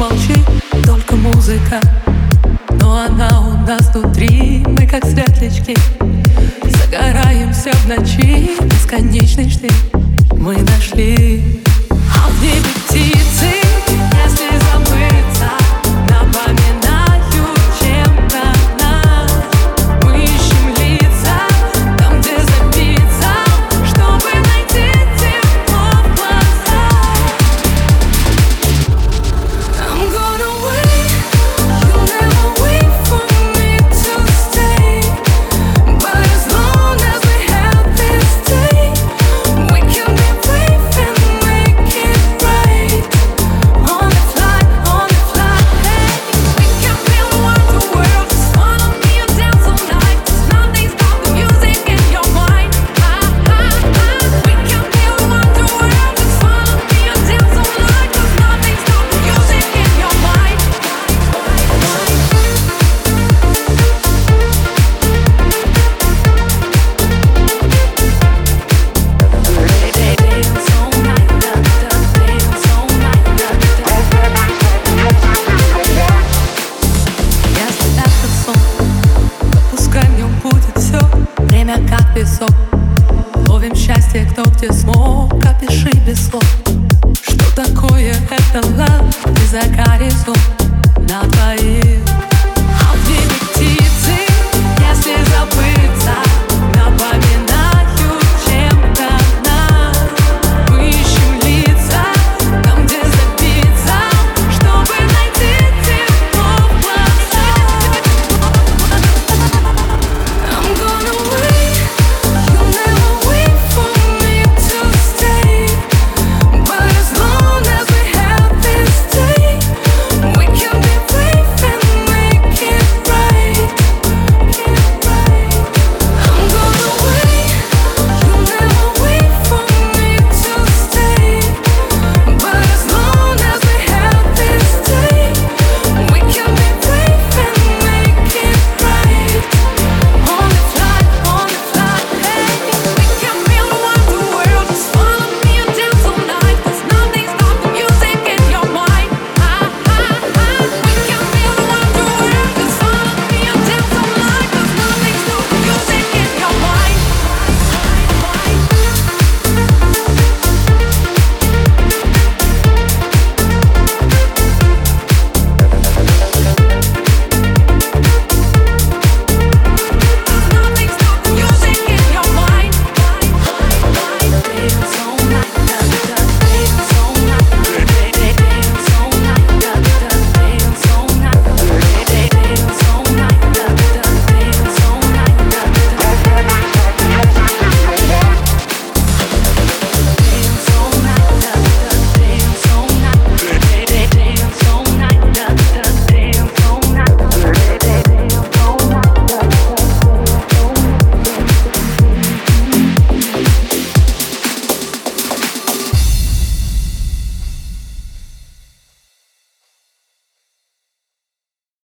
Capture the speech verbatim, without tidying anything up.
молчит только музыка, но она у нас внутри. Мы как светлячки загораемся в ночи, бесконечный штиль мы нашли. А в небе птицы, если забыться, напоминают чем-то нас. Мы ищем лица там, где забиться, чтобы найти тепло в глазах. I'm gonna wait, you'll never wait for me to stay, but as long as we have this day, we can be brave and make it right. On the fly, on the fly, hey, we can build what the world just wanna be a dance all night. There's nothing but the music in your mind. Ah, ah, ah. We can build what the world just wanna be a dance all night. There's nothing but the music in your mind. Если этот сон, то пускай в нем будет все. Время как песок, ловим счастье кто где смог. Опиши без слов, что такое это love, и за горизонт.